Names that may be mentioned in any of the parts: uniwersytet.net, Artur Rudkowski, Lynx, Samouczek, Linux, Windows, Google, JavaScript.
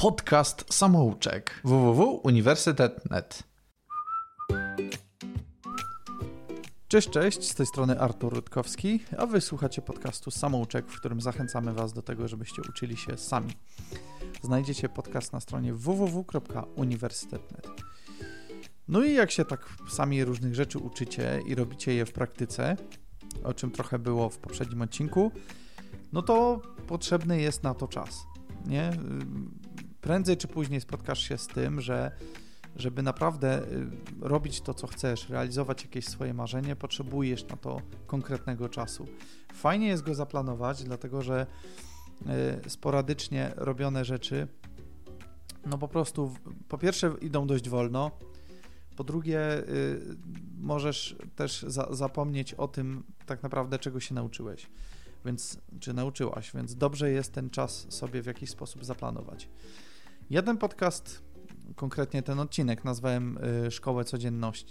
podcast Samouczek www.uniwersytet.net. Cześć, z tej strony Artur Rudkowski, a wy słuchacie podcastu Samouczek, w którym zachęcamy was do tego, żebyście uczyli się sami. Znajdziecie podcast na stronie www.uniwersytet.net. No i jak się tak sami różnych rzeczy uczycie i robicie je w praktyce, o czym trochę było w poprzednim odcinku, no to potrzebny jest na to czas, nie? Prędzej czy później spotkasz się z tym, że żeby naprawdę robić to, co chcesz, realizować jakieś swoje marzenie, potrzebujesz na to konkretnego czasu. Fajnie jest go zaplanować, dlatego że sporadycznie robione rzeczy, no po prostu, po pierwsze idą dość wolno, po drugie możesz też zapomnieć o tym tak naprawdę, czego się nauczyłeś, więc, czy nauczyłaś, więc dobrze jest ten czas sobie w jakiś sposób zaplanować. Jeden podcast, konkretnie ten odcinek, nazwałem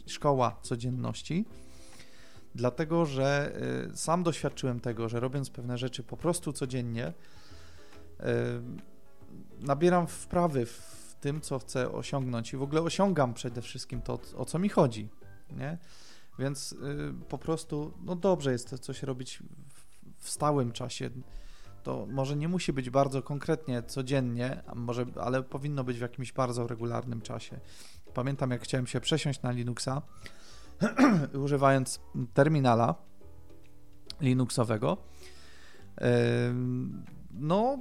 Szkoła Codzienności, dlatego że sam doświadczyłem tego, że robiąc pewne rzeczy po prostu codziennie, nabieram wprawy w tym, co chcę osiągnąć i w ogóle osiągam przede wszystkim to, o co mi chodzi, nie? Więc po prostu no dobrze jest coś robić w stałym czasie. To może nie musi być bardzo konkretnie codziennie, może, ale powinno być w jakimś bardzo regularnym czasie. Pamiętam, jak chciałem się przesiąść na Linuxa, używając terminala linuxowego. No,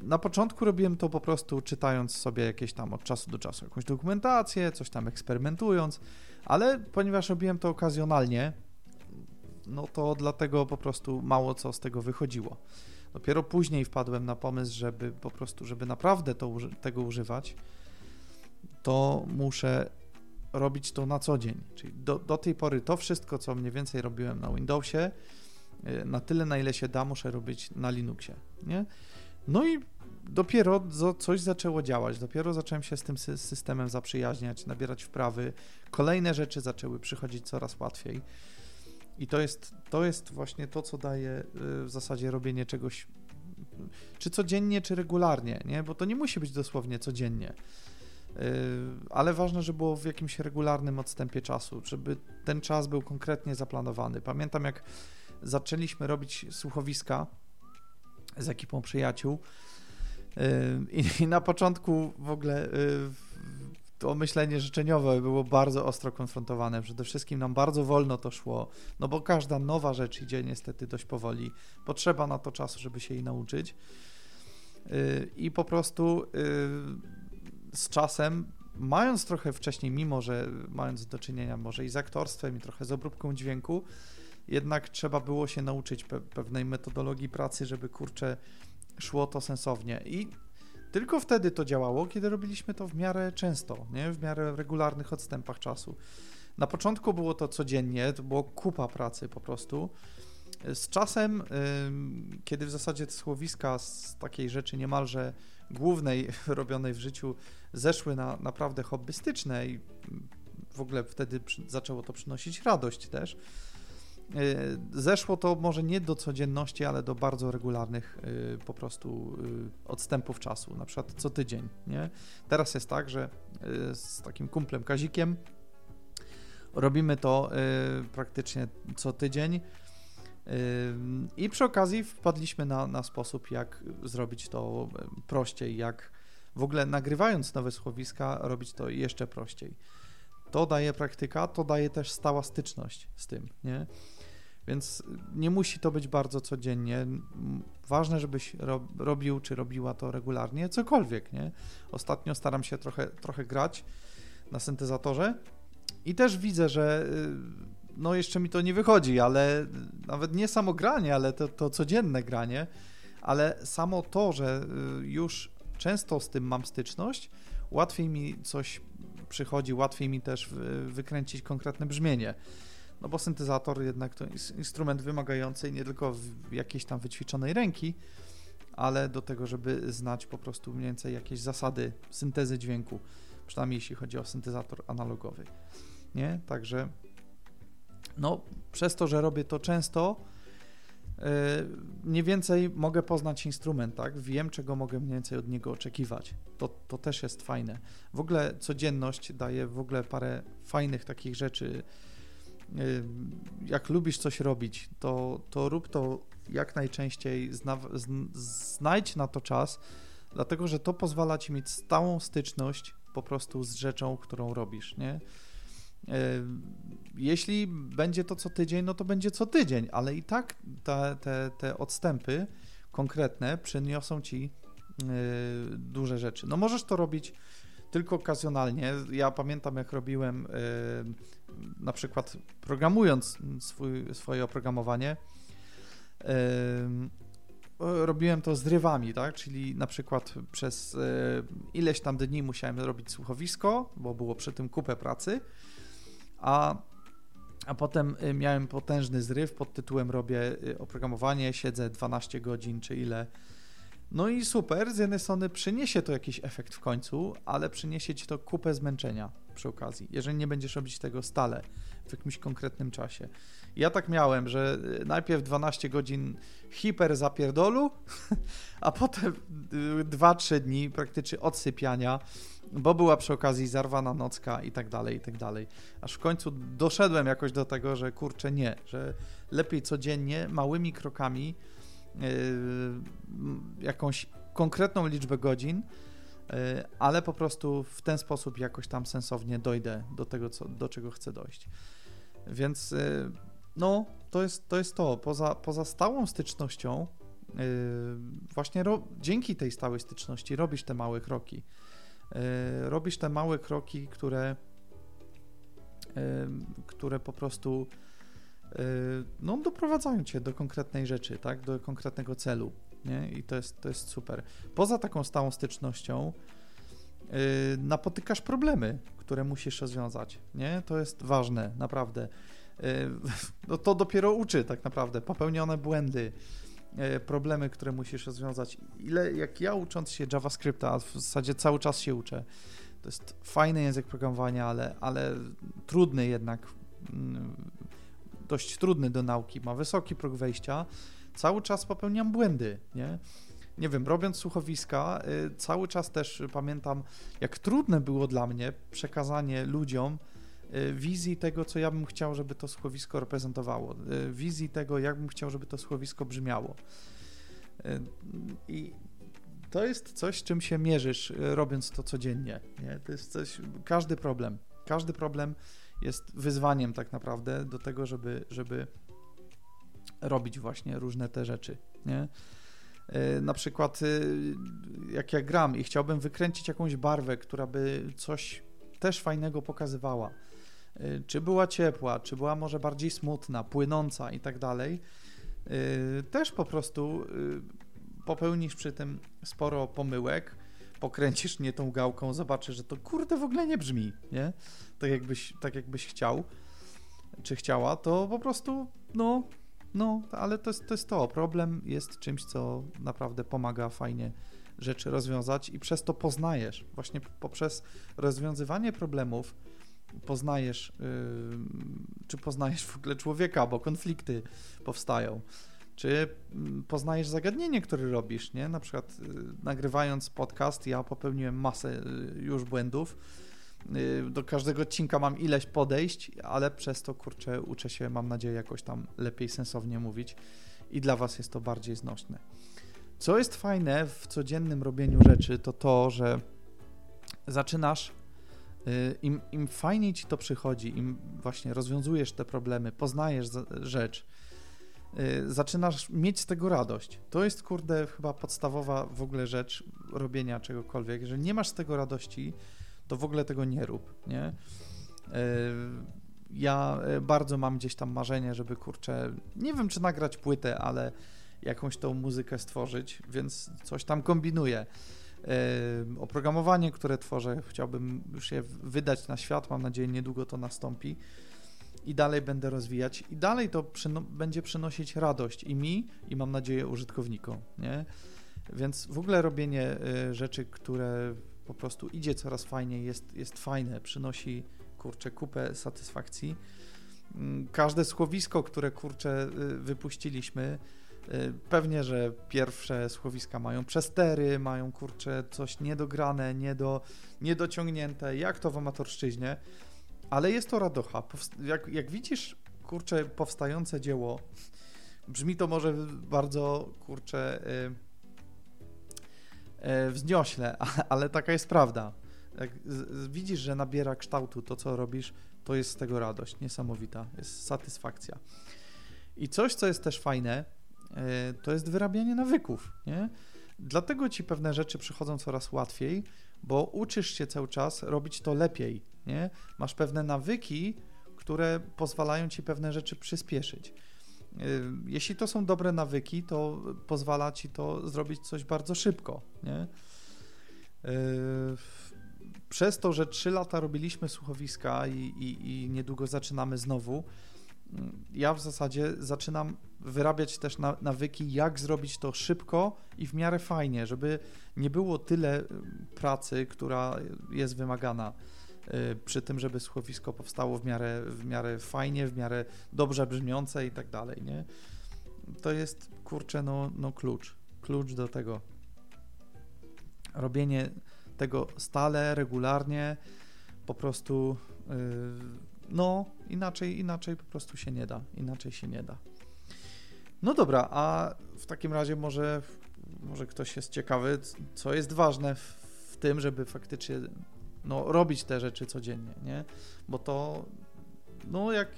na początku robiłem to po prostu czytając sobie jakieś tam od czasu do czasu jakąś dokumentację, coś tam eksperymentując, ale ponieważ robiłem to okazjonalnie, no to dlatego po prostu mało co z tego wychodziło. Dopiero później wpadłem na pomysł, żeby po prostu, żeby naprawdę tego używać, to muszę robić to na co dzień. Czyli do tej pory to wszystko, co mniej więcej robiłem na Windowsie, na tyle, na ile się da, muszę robić na Linuxie, nie? No i dopiero coś zaczęło działać, dopiero zacząłem się z tym systemem zaprzyjaźniać, nabierać wprawy, kolejne rzeczy zaczęły przychodzić coraz łatwiej. I to jest właśnie to, co daje w zasadzie robienie czegoś czy codziennie, czy regularnie, nie? Bo to nie musi być dosłownie codziennie, ale ważne, żeby było w jakimś regularnym odstępie czasu, żeby ten czas był konkretnie zaplanowany. Pamiętam, jak zaczęliśmy robić słuchowiska z ekipą przyjaciół i na początku w ogóle to myślenie życzeniowe było bardzo ostro konfrontowane, przede wszystkim nam bardzo wolno to szło, no bo każda nowa rzecz idzie niestety dość powoli, potrzeba na to czasu, żeby się jej nauczyć i po prostu z czasem, mając trochę wcześniej, mimo że mając do czynienia może i z aktorstwem i trochę z obróbką dźwięku, jednak trzeba było się nauczyć pewnej metodologii pracy, żeby kurczę szło to sensownie i tylko wtedy to działało, kiedy robiliśmy to w miarę często, nie? W miarę regularnych odstępach czasu. Na początku było to codziennie, to było kupa pracy po prostu. Z czasem, kiedy w zasadzie te słowiska z takiej rzeczy niemalże głównej robionej w życiu zeszły na naprawdę hobbystyczne i w ogóle wtedy zaczęło to przynosić radość też, zeszło to może nie do codzienności, ale do bardzo regularnych po prostu odstępów czasu, na przykład co tydzień, nie? Teraz jest tak, że z takim kumplem Kazikiem robimy to praktycznie co tydzień i przy okazji wpadliśmy na sposób, jak zrobić to prościej, jak w ogóle nagrywając nowe słuchowiska robić to jeszcze prościej. To daje praktyka, to daje też stała styczność z tym, nie? Więc nie musi to być bardzo codziennie. Ważne, żebyś robił czy robiła to regularnie, cokolwiek, nie? Ostatnio staram się trochę grać na syntezatorze i też widzę, że no jeszcze mi to nie wychodzi, ale nawet nie samo granie, ale to codzienne granie, ale samo to, że już często z tym mam styczność, łatwiej mi coś przychodzi, łatwiej mi też wykręcić konkretne brzmienie, no bo syntezator jednak to instrument wymagający nie tylko jakiejś tam wyćwiczonej ręki, ale do tego, żeby znać po prostu mniej więcej jakieś zasady syntezy dźwięku, przynajmniej jeśli chodzi o syntezator analogowy, nie? Także no przez to, że robię to często, mniej więcej mogę poznać instrument, tak? Wiem, czego mogę mniej więcej od niego oczekiwać. To też jest fajne. W ogóle codzienność daje w ogóle parę fajnych takich rzeczy. Jak lubisz coś robić, to rób to jak najczęściej, znajdź na to czas, dlatego że to pozwala ci mieć stałą styczność po prostu z rzeczą, którą robisz, nie? Jeśli będzie to co tydzień, no to będzie co tydzień, ale i tak te odstępy konkretne przyniosą ci duże rzeczy. No możesz to robić tylko okazjonalnie. Ja pamiętam, jak robiłem na przykład programując swoje oprogramowanie, robiłem to zrywami, tak? Czyli na przykład przez ileś tam dni musiałem robić słuchowisko, bo było przy tym kupę pracy, a potem miałem potężny zryw pod tytułem robię oprogramowanie, siedzę 12 godzin czy ile. No i super, z jednej strony przyniesie to jakiś efekt w końcu, ale przyniesie ci to kupę zmęczenia przy okazji, jeżeli nie będziesz robić tego stale w jakimś konkretnym czasie. Ja tak miałem, że najpierw 12 godzin hiper zapierdolu, a potem 2-3 dni praktycznie odsypiania, bo była przy okazji zarwana nocka i tak dalej, aż w końcu doszedłem jakoś do tego, że kurczę nie, że lepiej codziennie małymi krokami jakąś konkretną liczbę godzin, ale po prostu w ten sposób jakoś tam sensownie dojdę do tego, do czego chcę dojść. Więc no, to jest to. Poza stałą stycznością, właśnie dzięki tej stałej styczności robisz te małe kroki. Robisz te małe kroki, które po prostu no doprowadzają cię do konkretnej rzeczy, tak? Do konkretnego celu, nie? I to jest super. Poza taką stałą stycznością napotykasz problemy, które musisz rozwiązać, nie? To jest ważne, naprawdę. No to dopiero uczy tak naprawdę, popełnione błędy, problemy, które musisz rozwiązać. Jak ja ucząc się JavaScripta, w zasadzie cały czas się uczę. To jest fajny język programowania, ale trudny jednak, dość trudny do nauki, ma wysoki próg wejścia, cały czas popełniam błędy, nie? Nie wiem, robiąc słuchowiska, cały czas też pamiętam, jak trudne było dla mnie przekazanie ludziom wizji tego, co ja bym chciał, żeby to słuchowisko reprezentowało, wizji tego, jak bym chciał, żeby to słuchowisko brzmiało. I to jest coś, z czym się mierzysz, robiąc to codziennie, nie? To jest coś, każdy problem jest wyzwaniem tak naprawdę do tego, żeby robić właśnie różne te rzeczy, nie? Na przykład jak ja gram i chciałbym wykręcić jakąś barwę, która by coś też fajnego pokazywała, czy była ciepła, czy była może bardziej smutna, płynąca i tak dalej, też po prostu popełnisz przy tym sporo pomyłek, pokręcisz nie tą gałką, zobaczysz, że to kurde w ogóle nie brzmi, nie? Tak jakbyś chciał, czy chciała, to po prostu no, ale to jest to. Problem jest czymś, co naprawdę pomaga fajnie rzeczy rozwiązać i przez to poznajesz. Właśnie poprzez rozwiązywanie problemów poznajesz, czy poznajesz w ogóle człowieka, bo konflikty powstają. Czy poznajesz zagadnienie, które robisz, nie? Na przykład nagrywając podcast, ja popełniłem masę już błędów. Do każdego odcinka mam ileś podejść, ale przez to, kurczę, uczę się, mam nadzieję, jakoś tam lepiej, sensownie mówić i dla was jest to bardziej znośne. Co jest fajne w codziennym robieniu rzeczy, to, że zaczynasz, im fajniej ci to przychodzi, im właśnie rozwiązujesz te problemy, poznajesz rzecz, zaczynasz mieć z tego radość. To jest, kurde, chyba podstawowa w ogóle rzecz robienia czegokolwiek. Jeżeli nie masz z tego radości, to w ogóle tego nie rób, nie? Ja bardzo mam gdzieś tam marzenie, żeby, kurczę, nie wiem, czy nagrać płytę, ale jakąś tą muzykę stworzyć, więc coś tam kombinuję. Oprogramowanie, które tworzę, chciałbym już je wydać na świat, mam nadzieję, niedługo to nastąpi i dalej będę rozwijać i dalej to będzie przynosić radość i mi, i mam nadzieję użytkownikom, nie? Więc w ogóle robienie rzeczy, które po prostu idzie coraz fajniej, jest fajne, przynosi, kurczę, kupę satysfakcji. Każde słuchowisko, które, kurczę, wypuściliśmy, Pewnie, że pierwsze słuchowiska mają przestery, mają kurczę coś niedograne, niedociągnięte, jak to w amatorszczyźnie, ale jest to radocha. Jak widzisz, kurczę, powstające dzieło, brzmi to może bardzo, kurczę, wzniośle, ale taka jest prawda. Jak widzisz, że nabiera kształtu to, co robisz, to jest z tego radość niesamowita, jest satysfakcja. I coś, co jest też fajne, to jest wyrabianie nawyków, nie? Dlatego ci pewne rzeczy przychodzą coraz łatwiej, bo uczysz się cały czas robić to lepiej, nie? Masz pewne nawyki, które pozwalają ci pewne rzeczy przyspieszyć. Jeśli to są dobre nawyki, to pozwala ci to zrobić coś bardzo szybko, nie? Przez to, że 3 lata robiliśmy słuchowiska i niedługo zaczynamy znowu, ja w zasadzie zaczynam wyrabiać też nawyki, jak zrobić to szybko i w miarę fajnie, żeby nie było tyle pracy, która jest wymagana przy tym, żeby słuchowisko powstało w miarę fajnie, w miarę dobrze brzmiące i tak dalej, nie? To jest, kurczę, no klucz do tego. Robienie tego stale, regularnie, po prostu inaczej po prostu się nie da. No dobra, a w takim razie może ktoś jest ciekawy, co jest ważne w tym, żeby faktycznie robić te rzeczy codziennie, nie? Bo to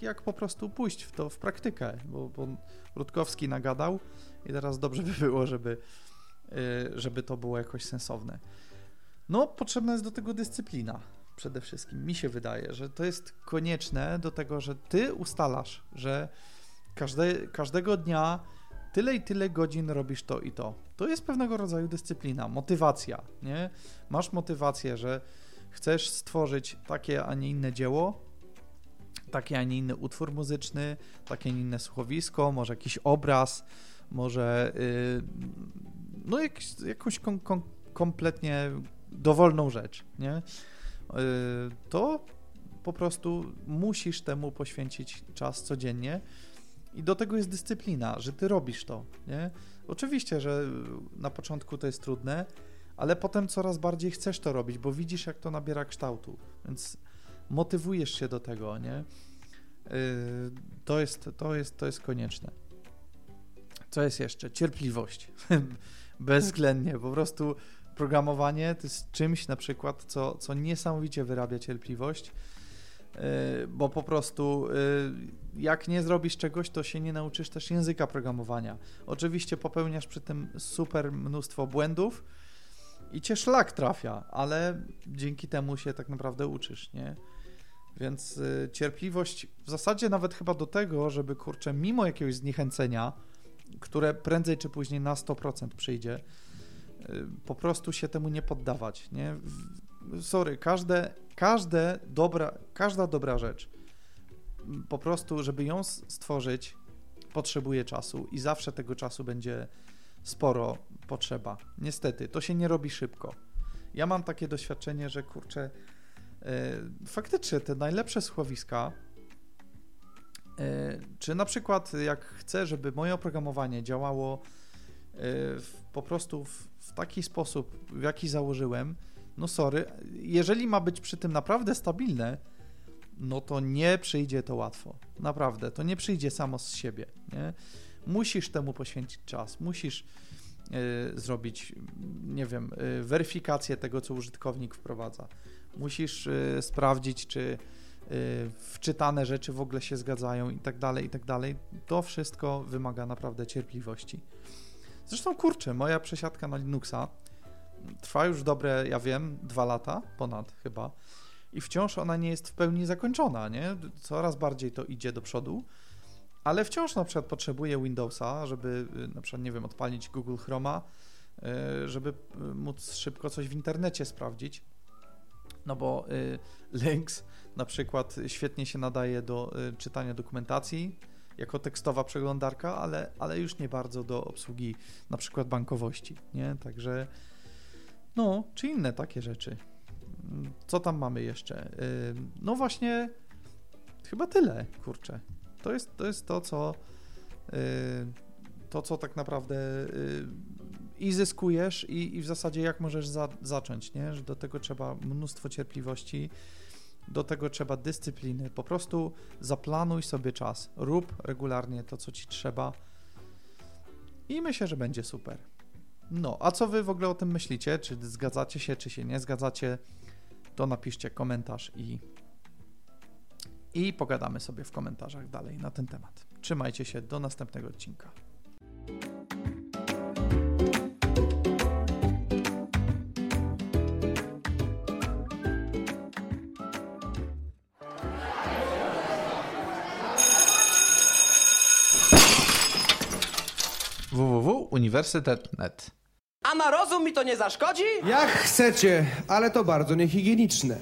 jak po prostu pójść w to w praktykę, bo Rudkowski nagadał i teraz dobrze by było, żeby to było jakoś sensowne. No, potrzebna jest do tego dyscyplina. Przede wszystkim mi się wydaje, że to jest konieczne do tego, że ty ustalasz, że każdego dnia tyle i tyle godzin robisz to i to. To jest pewnego rodzaju dyscyplina, motywacja, nie? Masz motywację, że chcesz stworzyć takie, a nie inne dzieło, taki, a nie inny utwór muzyczny, takie, a nie inne słuchowisko, może jakiś obraz, może jakąś kompletnie dowolną rzecz, nie? To po prostu musisz temu poświęcić czas codziennie i do tego jest dyscyplina, że ty robisz to, nie? Oczywiście, że na początku to jest trudne, ale potem coraz bardziej chcesz to robić, bo widzisz, jak to nabiera kształtu, więc motywujesz się do tego, nie? To jest konieczne. Co jest jeszcze? Cierpliwość. Bezwzględnie, po prostu programowanie to jest czymś na przykład, co niesamowicie wyrabia cierpliwość, bo po prostu jak nie zrobisz czegoś, to się nie nauczysz też języka programowania. Oczywiście popełniasz przy tym super mnóstwo błędów i cię szlak trafia, ale dzięki temu się tak naprawdę uczysz, nie? Więc cierpliwość w zasadzie nawet chyba do tego, żeby kurczę, mimo jakiegoś zniechęcenia, które prędzej czy później na 100% przyjdzie, po prostu się temu nie poddawać, nie? Sorry, każda dobra rzecz, po prostu, żeby ją stworzyć, potrzebuje czasu i zawsze tego czasu będzie sporo potrzeba. Niestety, to się nie robi szybko. Ja mam takie doświadczenie, że kurczę, faktycznie te najlepsze słuchowiska, czy na przykład jak chcę, żeby moje oprogramowanie działało po prostu w taki sposób, w jaki założyłem, jeżeli ma być przy tym naprawdę stabilne, to nie przyjdzie to łatwo. Naprawdę, to nie przyjdzie samo z siebie, nie? Musisz temu poświęcić czas, musisz zrobić, weryfikację tego, co użytkownik wprowadza. Musisz sprawdzić, czy wczytane rzeczy w ogóle się zgadzają i tak dalej, i tak dalej. To wszystko wymaga naprawdę cierpliwości. Zresztą, kurczę, moja przesiadka na Linuxa trwa już dobre, 2 lata, ponad chyba, i wciąż ona nie jest w pełni zakończona, nie? Coraz bardziej to idzie do przodu, ale wciąż na przykład potrzebuję Windowsa, żeby na przykład, odpalić Google Chroma, żeby móc szybko coś w internecie sprawdzić, bo Lynx na przykład świetnie się nadaje do czytania dokumentacji, jako tekstowa przeglądarka, ale już nie bardzo do obsługi na przykład bankowości, nie? Także czy inne takie rzeczy. Co tam mamy jeszcze? Właśnie chyba tyle, kurczę. To jest to, co to, co tak naprawdę i zyskujesz i w zasadzie jak możesz zacząć, nie? Że do tego trzeba mnóstwo cierpliwości, do tego trzeba dyscypliny. Po prostu zaplanuj sobie czas, rób regularnie to, co ci trzeba i myślę, że będzie super. No, a co wy w ogóle o tym myślicie? Czy zgadzacie się, czy się nie zgadzacie? To napiszcie komentarz i pogadamy sobie w komentarzach dalej na ten temat. Trzymajcie się, do następnego odcinka. uniwersytet.net. A na rozum mi to nie zaszkodzi? Jak chcecie, ale to bardzo niehigieniczne.